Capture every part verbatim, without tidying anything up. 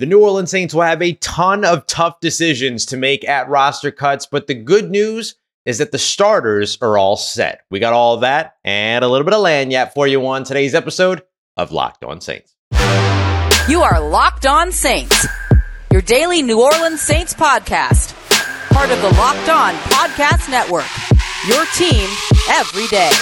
The New Orleans Saints will have a ton of tough decisions to make at roster cuts, but the good news is that the starters are all set. We got all of that and a little bit of lagniappe for you on today's episode of Locked On Saints. You are Locked On Saints, your daily New Orleans Saints podcast, part of the Locked On Podcast Network, your team every day.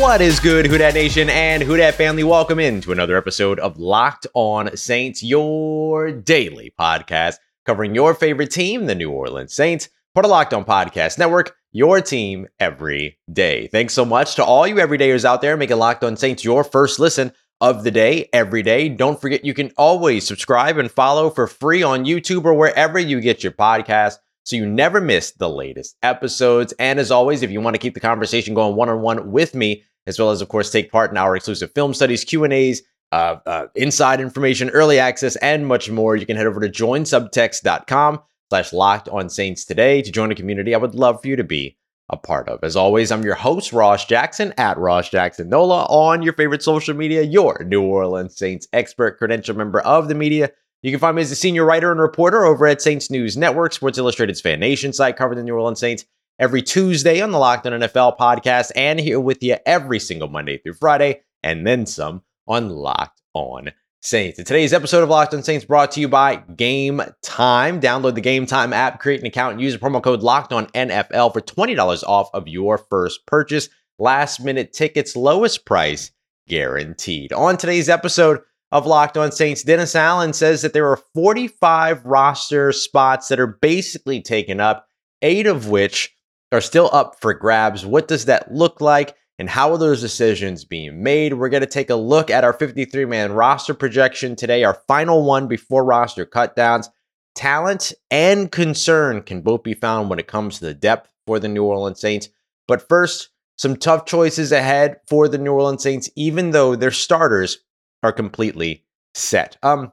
What is good, Houdat Nation and Houdat family? Welcome into another episode of Locked On Saints, your daily podcast covering your favorite team, the New Orleans Saints, part of Locked On Podcast Network, your team every day. Thanks so much to all you everydayers out there making Locked On Saints your first listen of the day every day. Don't forget, you can always subscribe and follow for free on YouTube or wherever you get your podcast, so you never miss the latest episodes. And as always, if you want to keep the conversation going one-on-one with me, as well as, of course, take part in our exclusive film studies, Q and A's, uh, uh, inside information, early access, and much more, you can head over to join subtext dot com slash Locked On Saints today to join a community I would love for you to be a part of. As always, I'm your host, Ross Jackson, at Ross Jackson Nola, on your favorite social media, your New Orleans Saints expert, credential member of the media. You can find me as a senior writer and reporter over at Saints News Network, Sports Illustrated's Fan Nation site, covering the New Orleans Saints every Tuesday on the Locked On N F L podcast, and here with you every single Monday through Friday, and then some on Locked On Saints. And today's episode of Locked On Saints brought to you by Game Time. Download the Game Time app, create an account, and use the promo code Locked On N F L for twenty dollars off of your first purchase. Last minute tickets, lowest price guaranteed. On today's episode of Locked On Saints, Dennis Allen says that there are forty-five roster spots that are basically taken up, eight of which are still up for grabs. What does that look like, and how are those decisions being made? We're going to take a look at our fifty-three man roster projection today, our final one before roster cutdowns. Talent and concern can both be found when it comes to the depth for the New Orleans Saints. But first, some tough choices ahead for the New Orleans Saints, even though their starters are completely set. Um,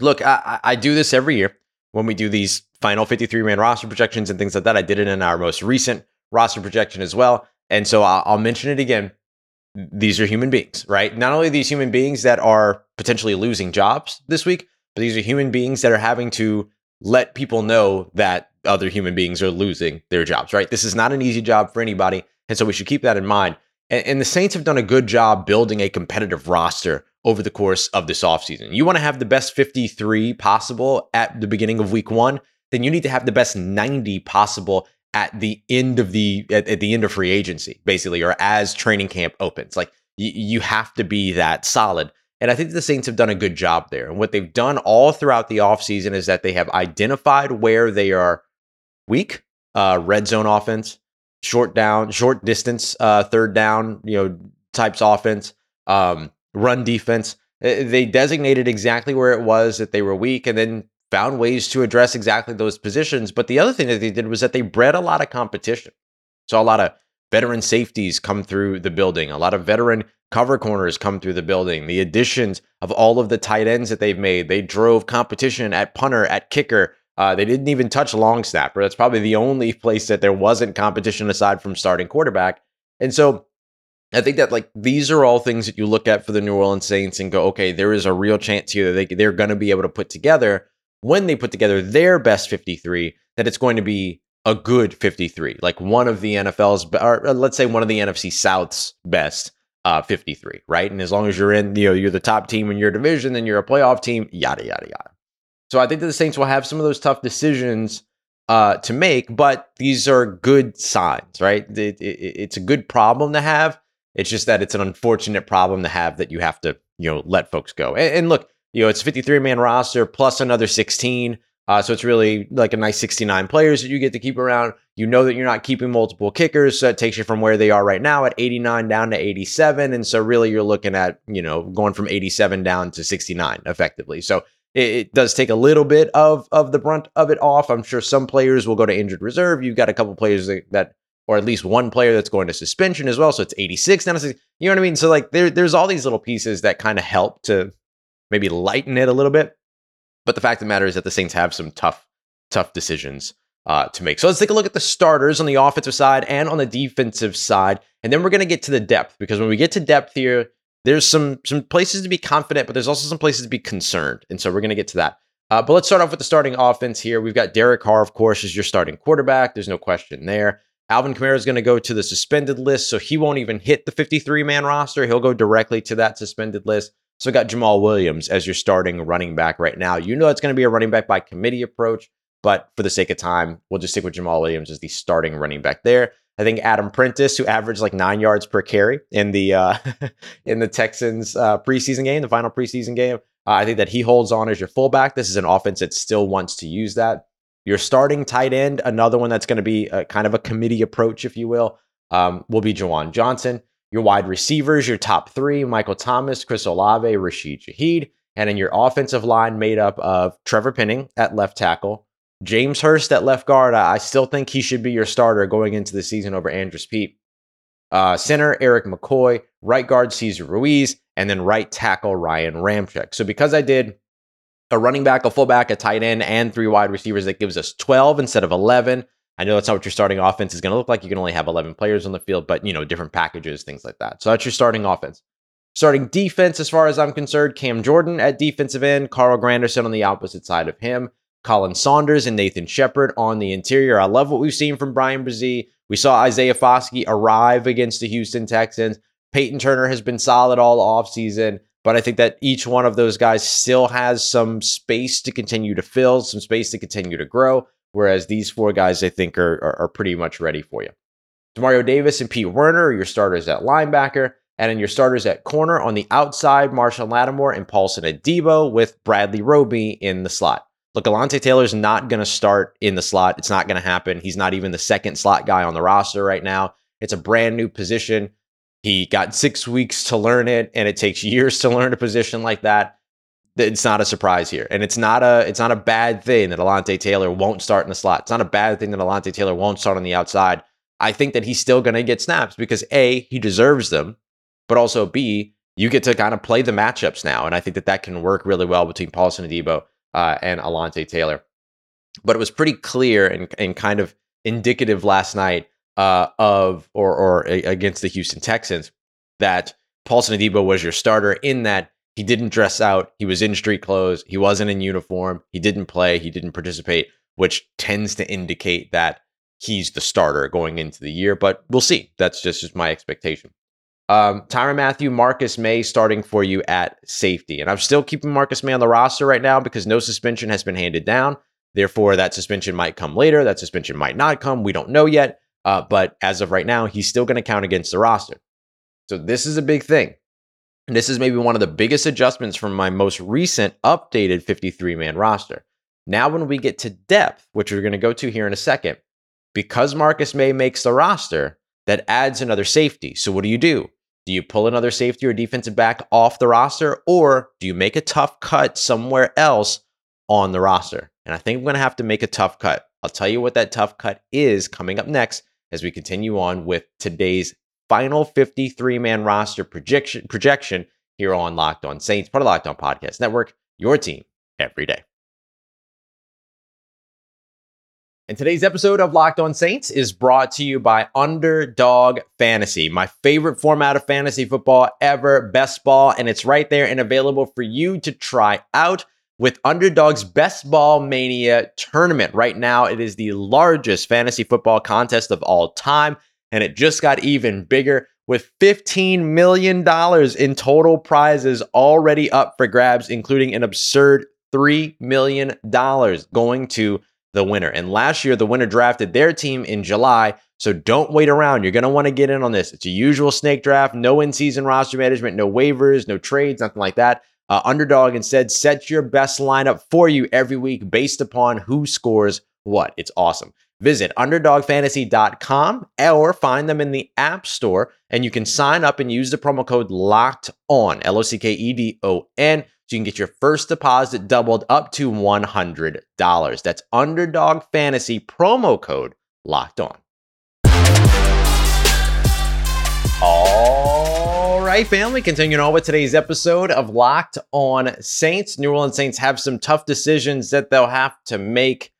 look, I, I do this every year when we do these final fifty-three man roster projections and things like that. I did it in our most recent roster projection as well. And so I'll, I'll mention it again. These are human beings, right? Not only are these human beings that are potentially losing jobs this week, but these are human beings that are having to let people know that other human beings are losing their jobs, right? This is not an easy job for anybody. And so we should keep that in mind. And, and the Saints have done a good job building a competitive roster over the course of this offseason. You want to have the best fifty-three possible at the beginning of week one, then you need to have the best ninety possible at the end of the at, at the end of free agency, basically, or as training camp opens. Like y- you have to be that solid. And I think the Saints have done a good job there. And what they've done all throughout the offseason is that they have identified where they are weak, uh, red zone offense, short down, short distance, uh, third down, you know, types offense, um, run defense. They designated exactly where it was that they were weak, and then found ways to address exactly those positions. But the other thing that they did was that they bred a lot of competition. So a lot of veteran safeties come through the building. A lot of veteran cover corners come through the building. The additions of all of the tight ends that they've made, they drove competition at punter, at kicker. Uh, they didn't even touch long snapper. That's probably the only place that there wasn't competition aside from starting quarterback. And so I think that, like, these are all things that you look at for the New Orleans Saints and go, okay, there is a real chance here that they, they're going to be able to put together, when they put together their best fifty-three, that it's going to be a good fifty-three, like one of the N F L's, or let's say one of the N F C South's best uh, fifty-three, right? And as long as you're in, you know, you're the top team in your division, then you're a playoff team, yada, yada, yada. So I think that the Saints will have some of those tough decisions uh, to make, but these are good signs, right? It, it, it's a good problem to have. It's just that it's an unfortunate problem to have that you have to, you know, let folks go. And, and look, you know, it's a fifty-three man roster plus another sixteen. Uh, so it's really like a nice sixty-nine players that you get to keep around. You know that you're not keeping multiple kickers. So it takes you from where they are right now at eighty-nine down to eighty-seven. And so really you're looking at, you know, going from eighty-seven down to sixty-nine effectively. So it, it does take a little bit of, of the brunt of it off. I'm sure some players will go to injured reserve. You've got a couple players that, that or at least one player that's going to suspension as well. So it's eighty-six down to sixty. You know what I mean? So like there, there's all these little pieces that kind of help to maybe lighten it a little bit. But the fact of the matter is that the Saints have some tough, tough decisions uh, to make. So let's take a look at the starters on the offensive side and on the defensive side. And then we're going to get to the depth, because when we get to depth here, there's some, some places to be confident, but there's also some places to be concerned. And so we're going to get to that. Uh, but let's start off with the starting offense here. We've got Derek Carr, of course, as your starting quarterback. There's no question there. Alvin Kamara is going to go to the suspended list, so he won't even hit the fifty-three man roster. He'll go directly to that suspended list. So we've got Jamaal Williams as your starting running back right now. You know it's going to be a running back by committee approach, but for the sake of time, we'll just stick with Jamaal Williams as the starting running back there. I think Adam Prentice, who averaged like nine yards per carry in the uh, in the Texans uh, preseason game, the final preseason game, uh, I think that he holds on as your fullback. This is an offense that still wants to use that. Your starting tight end, another one that's going to be a, kind of a committee approach, if you will, um, will be Juwan Johnson. Your wide receivers, your top three, Michael Thomas, Chris Olave, Rashid Shaheed. And then your offensive line made up of Trevor Penning at left tackle, James Hurst at left guard. I still think he should be your starter going into the season over Andrus Peat. Uh, center, Eric McCoy, right guard, Cesar Ruiz, and then right tackle, Ryan Ramczyk. So because I did a running back, a fullback, a tight end, and three wide receivers, that gives us twelve instead of eleven. I know that's not what your starting offense is going to look like. You can only have eleven players on the field, but, you know, different packages, things like that. So that's your starting offense. Starting defense, as far as I'm concerned, Cam Jordan at defensive end, Carl Granderson on the opposite side of him, Colin Saunders and Nathan Shepard on the interior. I love what we've seen from Bryan Bresee. We saw Isaiah Foskey arrive against the Houston Texans. Peyton Turner has been solid all offseason, but I think that each one of those guys still has some space to continue to fill, some space to continue to grow. Whereas these four guys, I think, are, are, are pretty much ready for you. Demario Davis and Pete Werner are your starters at linebacker. And then your starters at corner on the outside, Marshawn Lattimore and Paulson Adebo with Bradley Roby in the slot. Look, Alontae Taylor's not going to start in the slot. It's not going to happen. He's not even the second slot guy on the roster right now. It's a brand new position. He got six weeks to learn it, and it takes years to learn a position like that. It's not a surprise here. And it's not a it's not a bad thing that Alontae Taylor won't start in the slot. It's not a bad thing that Alontae Taylor won't start on the outside. I think that he's still going to get snaps because A, he deserves them, but also B, you get to kind of play the matchups now. And I think that that can work really well between Paulson Adebo uh, and Alontae Taylor. But it was pretty clear and, and kind of indicative last night uh, of or, or a, against the Houston Texans that Paulson Adebo was your starter in that he didn't dress out. He was in street clothes. He wasn't in uniform. He didn't play. He didn't participate, which tends to indicate that he's the starter going into the year. But we'll see. That's just, just my expectation. Um, Tyrann Mathieu, Marcus Maye starting for you at safety. And I'm still keeping Marcus Maye on the roster right now because no suspension has been handed down. Therefore, that suspension might come later. That suspension might not come. We don't know yet. Uh, but as of right now, he's still going to count against the roster. So this is a big thing. And this is maybe one of the biggest adjustments from my most recent updated fifty-three man roster. Now, when we get to depth, which we're going to go to here in a second, because Marcus Maye makes the roster, that adds another safety. So what do you do? Do you pull another safety or defensive back off the roster, or do you make a tough cut somewhere else on the roster? And I think I'm going to have to make a tough cut. I'll tell you what that tough cut is coming up next as we continue on with today's final fifty-three man roster projection projection here on Locked On Saints, part of Locked On Podcast Network, your team every day. And today's episode of Locked On Saints is brought to you by Underdog Fantasy, my favorite format of fantasy football ever, best ball, and it's right there and available for you to try out with Underdog's Best Ball Mania tournament. Right now, it is the largest fantasy football contest of all time. And it just got even bigger with fifteen million dollars in total prizes already up for grabs, including an absurd three million dollars going to the winner. And last year, the winner drafted their team in July. So don't wait around. You're going to want to get in on this. It's a usual snake draft, no in-season roster management, no waivers, no trades, nothing like that. Uh, Underdog instead sets your best lineup for you every week based upon who scores what. It's awesome. Visit underdog fantasy dot com or find them in the App Store, and you can sign up and use the promo code LOCKEDON, L O C K E D O N, so you can get your first deposit doubled up to one hundred dollars. That's Underdog Fantasy, promo code LOCKEDON. All right, family, continuing on with today's episode of Locked On Saints. New Orleans Saints have some tough decisions that they'll have to make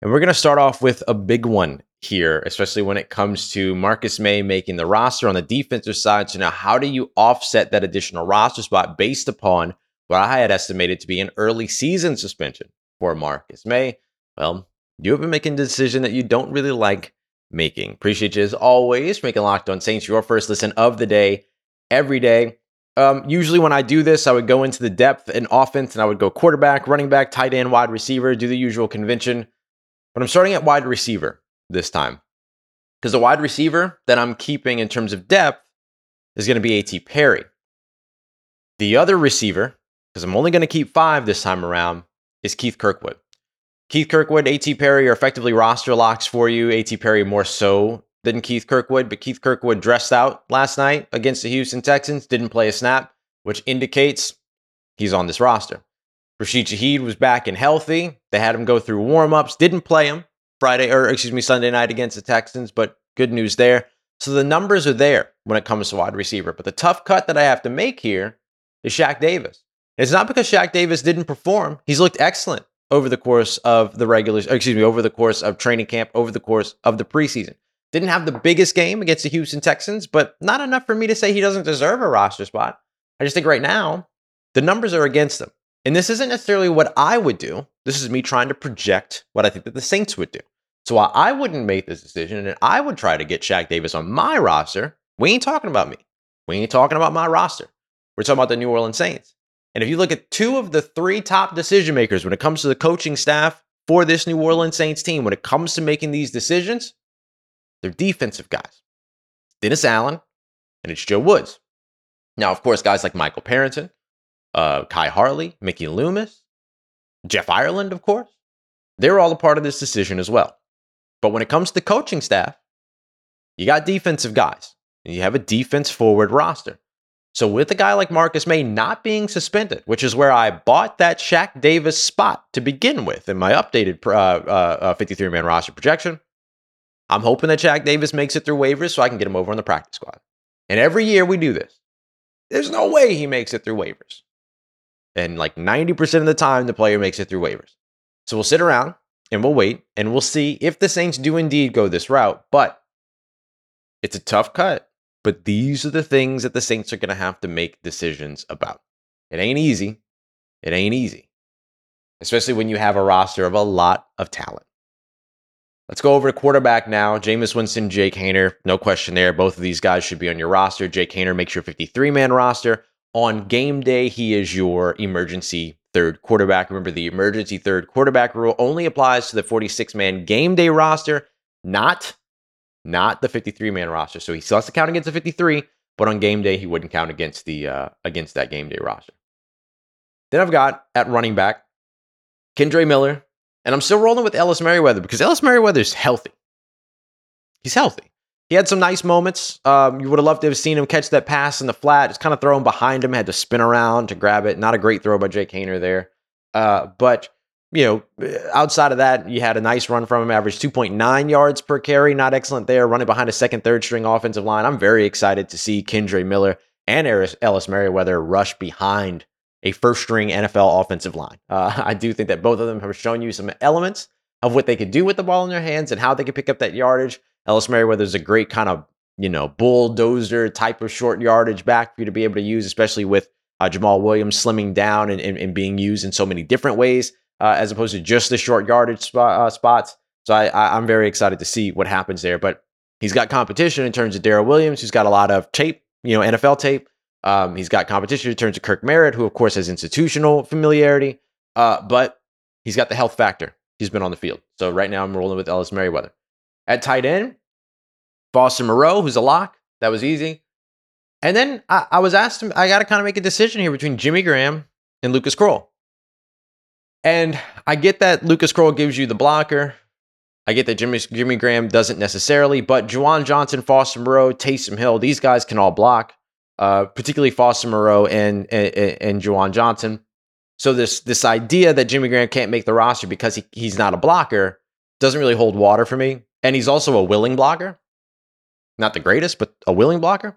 And we're going to start off with a big one here, especially when it comes to Marcus Maye making the roster on the defensive side. So now how do you offset that additional roster spot based upon what I had estimated to be an early season suspension for Marcus Maye? Well, you have been making a decision that you don't really like making. Appreciate you as always for making Locked On Saints your first listen of the day every day. Um, usually when I do this, I would go into the depth and offense, and I would go quarterback, running back, tight end, wide receiver, do the usual convention. But I'm starting at wide receiver this time, because the wide receiver that I'm keeping in terms of depth is going to be A T. Perry. The other receiver, because I'm only going to keep five this time around, is Keith Kirkwood. Keith Kirkwood, A T. Perry are effectively roster locks for you. A T. Perry more so than Keith Kirkwood, but Keith Kirkwood dressed out last night against the Houston Texans, didn't play a snap, which indicates he's on this roster. Rashid Shaheed was back and healthy. They had him go through warm-ups, didn't play him Friday, or excuse me, Sunday night against the Texans, but good news there. So the numbers are there when it comes to wide receiver, but the tough cut that I have to make here is Shaq Davis. And it's not because Shaq Davis didn't perform. He's looked excellent over the course of the regular, excuse me, over the course of training camp, over the course of the preseason. Didn't have the biggest game against the Houston Texans, but not enough for me to say he doesn't deserve a roster spot. I just think right now, the numbers are against him. And this isn't necessarily what I would do. This is me trying to project what I think that the Saints would do. So while I wouldn't make this decision and I would try to get Shaq Davis on my roster, we ain't talking about me. We ain't talking about my roster. We're talking about the New Orleans Saints. And if you look at two of the three top decision makers when it comes to the coaching staff for this New Orleans Saints team, when it comes to making these decisions, they're defensive guys. Dennis Allen, and it's Joe Woods. Now, of course, guys like Michael Parrington, uh, Kai Harley, Mickey Loomis, Jeff Ireland, of course, they're all a part of this decision as well. But when it comes to the coaching staff, you got defensive guys, and you have a defense forward roster. So with a guy like Marcus Maye not being suspended, which is where I bought that Shaq Davis spot to begin with in my updated uh, uh, fifty-three man roster projection, I'm hoping that Shaq Davis makes it through waivers so I can get him over on the practice squad. And every year we do this. There's no way he makes it through waivers. And like ninety percent of the time, the player makes it through waivers. So we'll sit around and we'll wait and we'll see if the Saints do indeed go this route. But it's a tough cut. But these are the things that the Saints are going to have to make decisions about. It ain't easy. It ain't easy. Especially when you have a roster of a lot of talent. Let's go over to quarterback now. Jameis Winston, Jake Haener, no question there. Both of these guys should be on your roster. Jake Haener makes your fifty-three man roster. On game day, he is your emergency third quarterback. Remember, the emergency third quarterback rule only applies to the forty-six man game day roster, not, not the fifty-three man roster. So he still has to count against the fifty-three, but on game day, he wouldn't count against the uh, against that game day roster. Then I've got, at running back, Kendre Miller. And I'm still rolling with Ellis Merriweather because Ellis Merriweather's healthy. He's healthy. He had some nice moments. Um, you would have loved to have seen him catch that pass in the flat. It's kind of thrown behind him. Had to spin around to grab it. Not a great throw by Jake Haener there. Uh, but, you know, outside of that, you had a nice run from him. Averaged two point nine yards per carry. Not excellent there. Running behind a second, third string offensive line. I'm very excited to see Kendre Miller and Ellis Merriweather rush behind a first-string N F L offensive line. Uh, I do think that both of them have shown you some elements of what they could do with the ball in their hands and how they could pick up that yardage. Ellis Merriweather is a great kind of, you know, bulldozer type of short yardage back for you to be able to use, especially with uh, Jamaal Williams slimming down and, and, and being used in so many different ways uh, as opposed to just the short yardage spot, uh, spots. So I, I, I'm very excited to see what happens there. But he's got competition in terms of Darrell Williams, who's got a lot of tape, you know, N F L tape. Um, he's got competition in terms of Kirk Merritt, who, of course, has institutional familiarity, uh, but he's got the health factor. He's been on the field. So right now I'm rolling with Ellis Merriweather. At tight end, Foster Moreau, who's a lock. That was easy. And then I, I was asked, him, I got to kind of make a decision here between Jimmy Graham and Lucas Kroll. And I get that Lucas Kroll gives you the blocker. I get that Jimmy, Jimmy Graham doesn't necessarily, but Juwan Johnson, Foster Moreau, Taysom Hill, these guys can all block. Uh, particularly Foster Moreau and, and and Juwan Johnson. So this this idea that Jimmy Graham can't make the roster because he, he's not a blocker doesn't really hold water for me. And he's also a willing blocker. Not the greatest, but a willing blocker.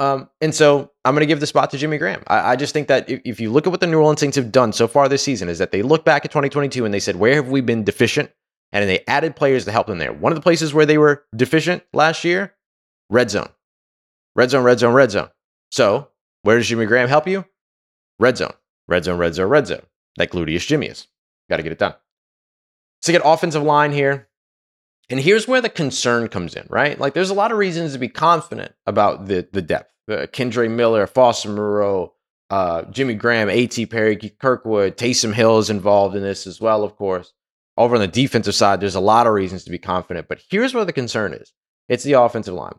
Um, and so I'm going to give the spot to Jimmy Graham. I, I just think that if, if you look at what the New Orleans Saints have done so far this season is that they look back at twenty twenty-two and they said, where have we been deficient? and they added players to help them there. One of the places where they were deficient last year, red zone. Red zone, red zone, red zone. So where does Jimmy Graham help you? Red zone, red zone, red zone, red zone. Like Gluteus Jimmy is. Got to get it done. So get offensive line here. And here's where the concern comes in, right? Like there's a lot of reasons to be confident about the, the depth. Uh, Kendre Miller, Foster Moreau, uh, Jimmy Graham, A T. Perry, Keith Kirkwood, Taysom Hill is involved in this as well, of course. Over on the defensive side, there's a lot of reasons to be confident, but here's where the concern is. It's the offensive line.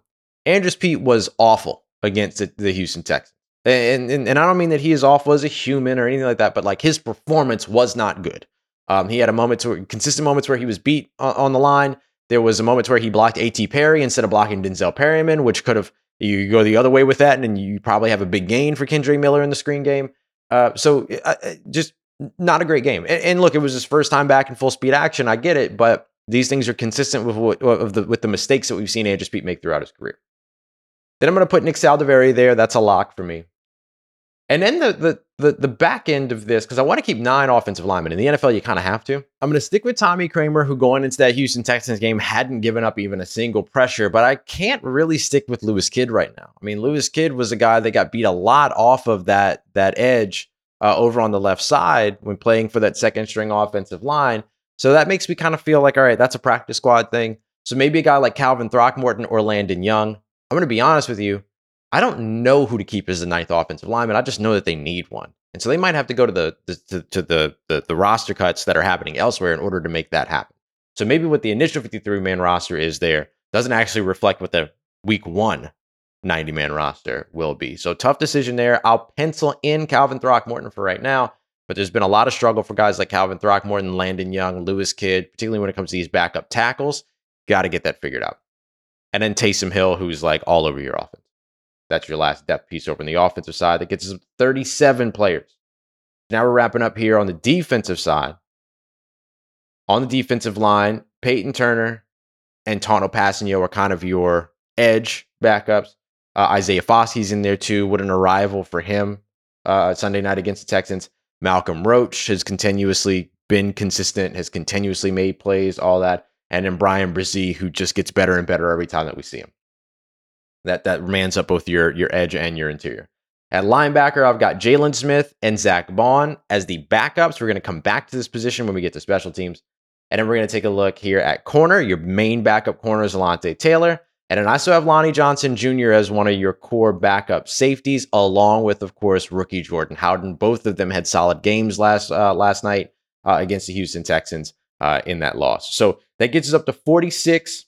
Andrus Peat was awful against the, the Houston Texans. And, and and I don't mean that he is awful as a human or anything like that, but like his performance was not good. Um, he had a moment, where, consistent moments where he was beat on, on the line. There was a moment where he blocked A T. Perry instead of blocking Denzel Perryman, which could have, you go the other way with that, and then you probably have a big gain for Kendre Miller in the screen game. Uh, so uh, just not a great game. And, and look, it was his first time back in full speed action. I get it, but these things are consistent with what, of the, with the mistakes that we've seen Andrus Peat make throughout his career. Then I'm going to put Nick Saldiveri there. That's a lock for me. And then the the the, the back end of this, because I want to keep nine offensive linemen. In the N F L, you kind of have to. I'm going to stick with Tommy Kraemer, who going into that Houston Texans game hadn't given up even a single pressure, but I can't really stick with Lewis Kidd right now. I mean, Lewis Kidd was a guy that got beat a lot off of that, that edge uh, over on the left side when playing for that second string offensive line. So that makes me kind of feel like, all right, that's a practice squad thing. So maybe a guy like Calvin Throckmorton or Landon Young. I'm going to be honest with you. I don't know who to keep as the ninth offensive lineman. I just know that they need one. And so they might have to go to the, the to, to the, the the roster cuts that are happening elsewhere in order to make that happen. So maybe what the initial fifty-three man roster is there doesn't actually reflect what the week one ninety man roster will be. So tough decision there. I'll pencil in Calvin Throckmorton for right now, but there's been a lot of struggle for guys like Calvin Throckmorton, Landon Young, Lewis Kidd, particularly when it comes to these backup tackles. Got to get that figured out. And then Taysom Hill, who's like all over your offense. That's your last depth piece over on the offensive side. That gets us thirty-seven players. Now we're wrapping up here on the defensive side. On the defensive line, Peyton Turner and Tano Passanio are kind of your edge backups. Uh, Isaiah Foskey's in there too. What an arrival for him uh, Sunday night against the Texans. Malcolm Roach has continuously been consistent, has continuously made plays, all that. And then Bryan Bresee, who just gets better and better every time that we see him. That that mans up both your, your edge and your interior. At linebacker, I've got Jaylon Smith and Zach Bond as the backups. We're going to come back to this position when we get to special teams. And then we're going to take a look here at corner. Your main backup corner is Alontae Taylor. And then I still have Lonnie Johnson Junior as one of your core backup safeties, along with, of course, rookie Jordan Howden. Both of them had solid games last, uh, last night uh, against the Houston Texans uh, in that loss. So that gets us up to forty-six.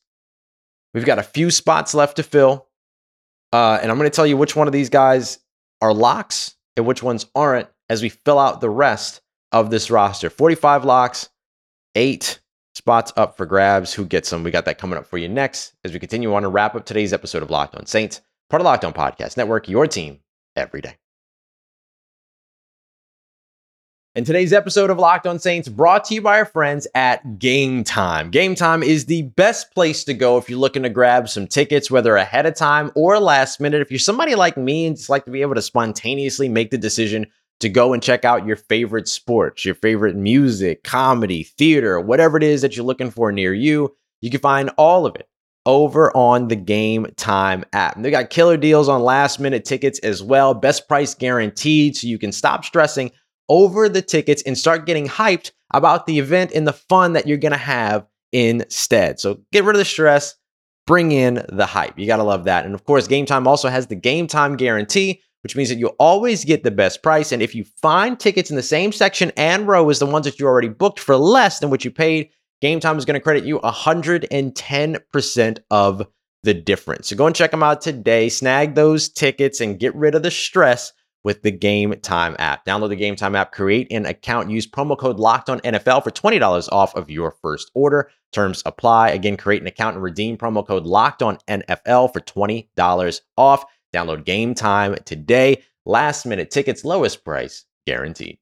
We've got a few spots left to fill. Uh, and I'm going to tell you which one of these guys are locks and which ones aren't as we fill out the rest of this roster. forty-five locks, eight spots up for grabs. Who gets them? We got that coming up for you next as we continue on to wrap up today's episode of Locked On Saints, part of Locked On Podcast Network, your team every day. And today's episode of Locked On Saints brought to you by our friends at Game Time. Game Time is the best place to go if you're looking to grab some tickets, whether ahead of time or last minute. If you're somebody like me and just like to be able to spontaneously make the decision to go and check out your favorite sports, your favorite music, comedy, theater, whatever it is that you're looking for near you, you can find all of it over on the Game Time app. And they got killer deals on last minute tickets as well. Best price guaranteed, so you can stop stressing over the tickets and start getting hyped about the event and the fun that you're going to have instead. So get rid of the stress, bring in the hype. You got to love that. And of course, Game Time also has the Game Time guarantee, which means that you'll always get the best price. And if you find tickets in the same section and row as the ones that you already booked for less than what you paid, Game Time is going to credit you one hundred ten percent of the difference. So go and check them out today, snag those tickets and get rid of the stress with the Game Time app. Download the Game Time app, create an account, use promo code LOCKEDONNFL for twenty dollars off of your first order. Terms apply. Again, create an account and redeem promo code LOCKEDONNFL for twenty dollars off. Download Game Time today. Last minute tickets, lowest price guaranteed.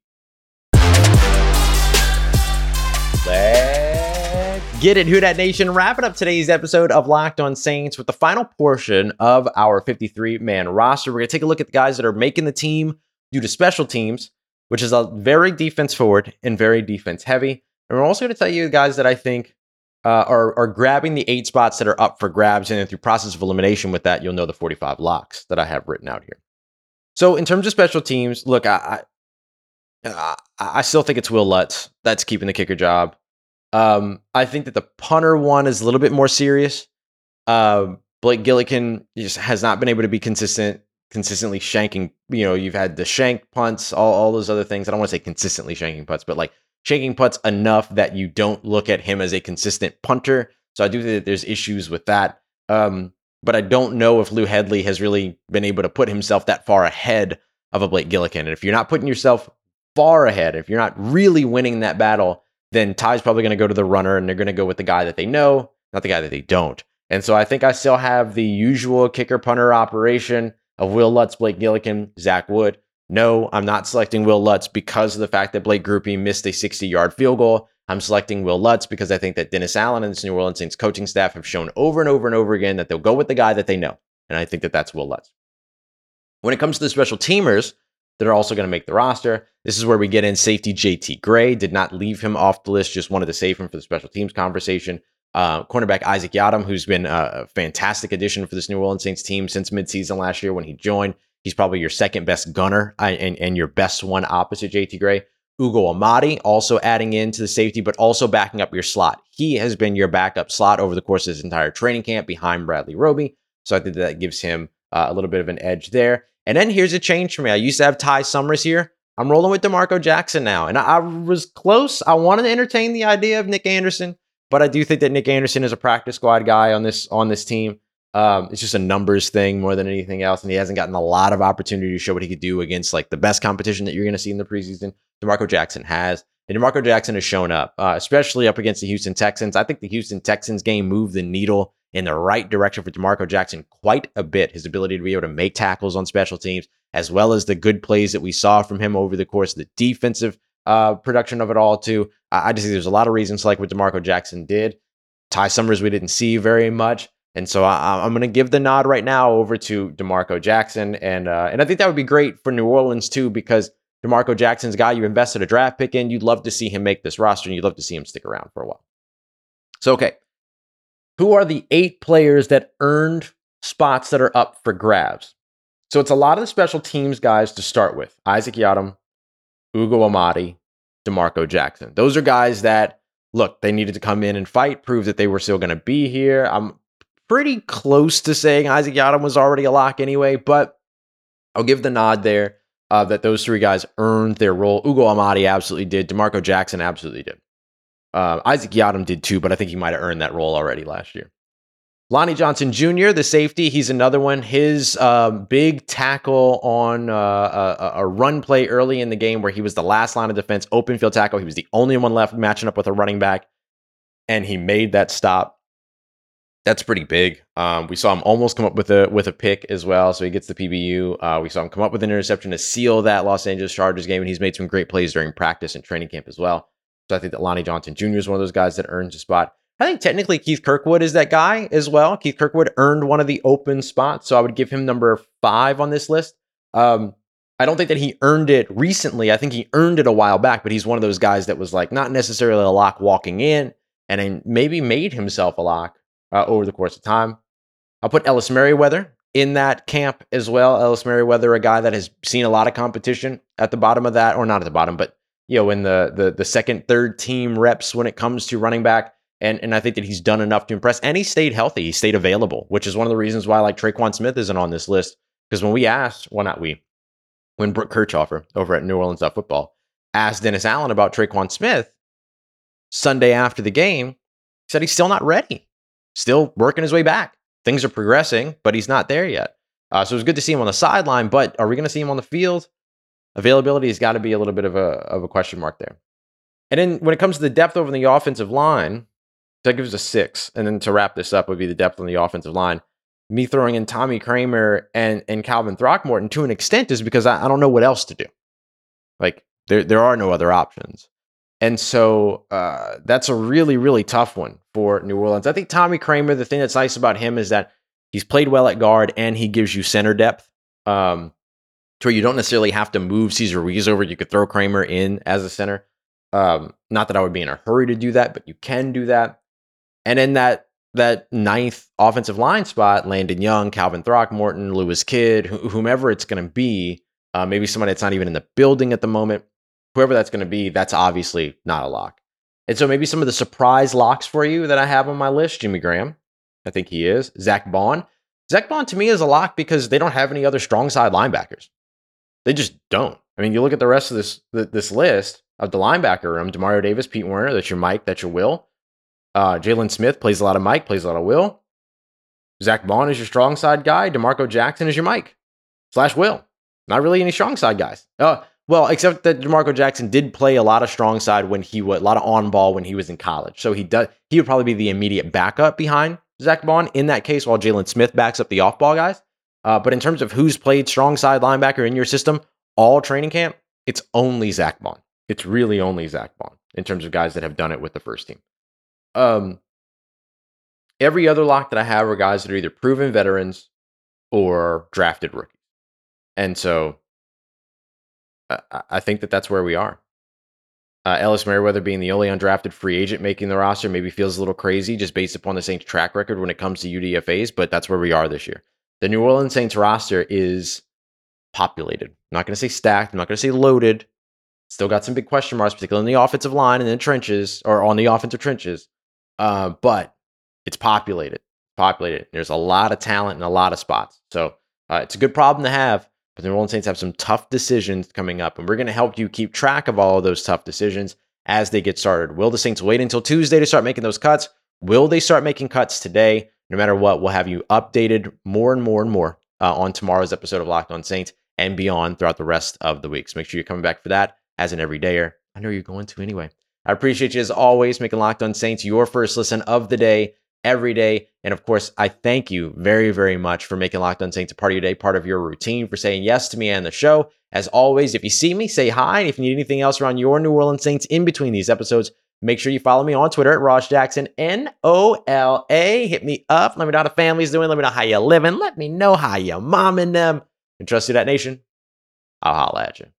Let's get it, Houdat Nation. Wrapping up today's episode of Locked On Saints with the final portion of our fifty-three man roster. We're going to take a look at the guys that are making the team due to special teams, which is a very defense forward and very defense heavy. And we're also going to tell you the guys that I think uh, are, are grabbing the eight spots that are up for grabs. And then through process of elimination with that, you'll know the forty-five locks that I have written out here. So in terms of special teams, look, I I, I still think it's Will Lutz that's keeping the kicker job. Um, I think that the punter one is a little bit more serious. Uh, Blake Gillikin just has not been able to be consistent, consistently shanking. You know, you've had the shank punts, all, all those other things. I don't want to say consistently shanking putts, but like shanking putts enough that you don't look at him as a consistent punter. So I do think that there's issues with that. Um, But I don't know if Lou Headley has really been able to put himself that far ahead of a Blake Gillikin. And if you're not putting yourself far ahead, if you're not really winning that battle, then Ty's probably going to go to the runner and they're going to go with the guy that they know, not the guy that they don't. And so I think I still have the usual kicker punter operation of Will Lutz, Blake Gillikin, Zach Wood. No, I'm not selecting Will Lutz because of the fact that Blake Grupe missed a sixty-yard field goal. I'm selecting Will Lutz because I think that Dennis Allen and this New Orleans Saints coaching staff have shown over and over and over again that they'll go with the guy that they know. And I think that that's Will Lutz. When it comes to the special teamers that are also going to make the roster, this is where we get in safety J T Gray. Did not leave him off the list, just wanted to save him for the special teams conversation. Uh, cornerback Isaac Yadam, who's been a fantastic addition for this New Orleans Saints team since midseason last year when he joined. He's probably your second best gunner and, and your best one opposite J T Gray. Ugo Amadi also adding in to the safety, but also backing up your slot. He has been your backup slot over the course of his entire training camp behind Bradley Roby. So I think that gives him uh, a little bit of an edge there. And then here's a change for me. I used to have Ty Summers here. I'm rolling with DeMarco Jackson now. And I, I was close. I wanted to entertain the idea of Nick Anderson, but I do think that Nick Anderson is a practice squad guy on this, on this team. Um, it's just a numbers thing more than anything else. And he hasn't gotten a lot of opportunity to show what he could do against like the best competition that you're going to see in the preseason. DeMarco Jackson has. And DeMarco Jackson has shown up, uh, especially up against the Houston Texans. I think the Houston Texans game moved the needle in the right direction for DeMarco Jackson quite a bit. His ability to be able to make tackles on special teams, as well as the good plays that we saw from him over the course of the defensive uh, production of it all, too. I, I just think there's a lot of reasons like what DeMarco Jackson did. Ty Summers we didn't see very much. And so I, I'm going to give the nod right now over to DeMarco Jackson. And uh, and I think that would be great for New Orleans, too, because DeMarco Jackson's a guy you invested a draft pick in. You'd love to see him make this roster, and you'd love to see him stick around for a while. So, okay, who are the eight players that earned spots that are up for grabs? So it's a lot of the special teams guys to start with. Isaac Yadam, Ugo Amadi, DeMarco Jackson. Those are guys that, look, they needed to come in and fight, prove that they were still going to be here. I'm pretty close to saying Isaac Yadam was already a lock anyway, but I'll give the nod there uh, that those three guys earned their role. Ugo Amadi absolutely did. DeMarco Jackson absolutely did. Uh, Isaac Yadam did too, but I think he might have earned that role already last year. Lonnie Johnson Junior, the safety, he's another one. His uh, big tackle on uh, a, a run play early in the game where he was the last line of defense, open field tackle. He was the only one left matching up with a running back, and he made that stop. That's pretty big. Um, we saw him almost come up with a with a pick as well, so he gets the P B U. Uh, we saw him come up with an interception to seal that Los Angeles Chargers game, and he's made some great plays during practice and training camp as well. So I think that Lonnie Johnson Junior is one of those guys that earns a spot. I think technically Keith Kirkwood is that guy as well. Keith Kirkwood earned one of the open spots, so I would give him number five on this list. Um, I don't think that he earned it recently. I think he earned it a while back, but he's one of those guys that was like not necessarily a lock walking in, and then maybe made himself a lock. Uh, over the course of time. I'll put Ellis Merriweather in that camp as well. Ellis Merriweather, a guy that has seen a lot of competition at the bottom of that, or not at the bottom, but you know, in the the, the second, third team reps when it comes to running back. And, and I think that he's done enough to impress. And he stayed healthy. He stayed available, which is one of the reasons why like Traquan Smith isn't on this list. Because when we asked, well, not we, when Brooke Kirchhoffer over at New Orleans Football asked Dennis Allen about Traquan Smith Sunday after the game, he said he's still not ready. Still working his way back. Things are progressing, but he's not there yet. Uh, so it was good to see him on the sideline, but are we going to see him on the field? Availability has got to be a little bit of a, of a question mark there. And then when it comes to the depth over the offensive line, that gives us a six. And then to wrap this up would be the depth on the offensive line. Me throwing in Tommy Kraemer and, and Calvin Throckmorton to an extent is because I, I don't know what else to do. Like there, there are no other options. And so uh, that's a really, really tough one for New Orleans. I think Tommy Kraemer, the thing that's nice about him is that he's played well at guard and he gives you center depth um, to where you don't necessarily have to move Cesar Ruiz over. You could throw Kraemer in as a center. Um, not that I would be in a hurry to do that, but you can do that. And in that that ninth offensive line spot, Landon Young, Calvin Throckmorton, Lewis Kidd, wh- whomever it's going to be, uh, maybe somebody that's not even in the building at the moment, whoever that's going to be, that's obviously not a lock. And so maybe some of the surprise locks for you that I have on my list: Jimmy Graham, I think he is. Zach Bond. Zach Bond to me is a lock because they don't have any other strong side linebackers. They just don't. I mean, you look at the rest of this this list of the linebacker room: Demario Davis, Pete Werner, that's your Mike, that's your Will. Uh, Jaylon Smith plays a lot of Mike, plays a lot of Will. Zach Bond is your strong side guy. DeMarco Jackson is your Mike slash Will. Not really any strong side guys. Uh, well, except that DeMarco Jackson did play a lot of strong side when he was, a lot of on ball when he was in college. So he does, he would probably be the immediate backup behind Zach Bond in that case, while Jaylon Smith backs up the off ball guys. Uh, but in terms of who's played strong side linebacker in your system all training camp, it's only Zach Bond. It's really only Zach Bond in terms of guys that have done it with the first team. Um, every other lock that I have are guys that are either proven veterans or drafted rookies. And so I, I think that that's where we are. Uh, Ellis Merriweather being the only undrafted free agent making the roster maybe feels a little crazy just based upon the Saints track record when it comes to U D F As, but that's where we are this year. The New Orleans Saints roster is populated. I'm not going to say stacked. I'm not going to say loaded. Still got some big question marks, particularly in the offensive line and in the trenches, or on the offensive trenches. Uh, but it's populated, populated. There's a lot of talent in a lot of spots. So uh, it's a good problem to have, but the New Orleans Saints have some tough decisions coming up, and we're going to help you keep track of all of those tough decisions as they get started. Will the Saints wait until Tuesday to start making those cuts? Will they start making cuts today? No matter what, we'll have you updated more and more and more uh, on tomorrow's episode of Locked On Saints and beyond throughout the rest of the week. So make sure you're coming back for that as an everydayer. I know you're going to anyway. I appreciate you, as always, making Locked On Saints your first listen of the day, every day. And of course, I thank you very, very much for making Locked On Saints a part of your day, part of your routine, for saying yes to me and the show. As always, if you see me, say hi. And if you need anything else around your New Orleans Saints in between these episodes, make sure you follow me on Twitter at Ross Jackson, N O L A. Hit me up. Let me know how the family's doing. Let me know how you're living. Let me know how you're momming them. And trust you, that nation, I'll holla at you.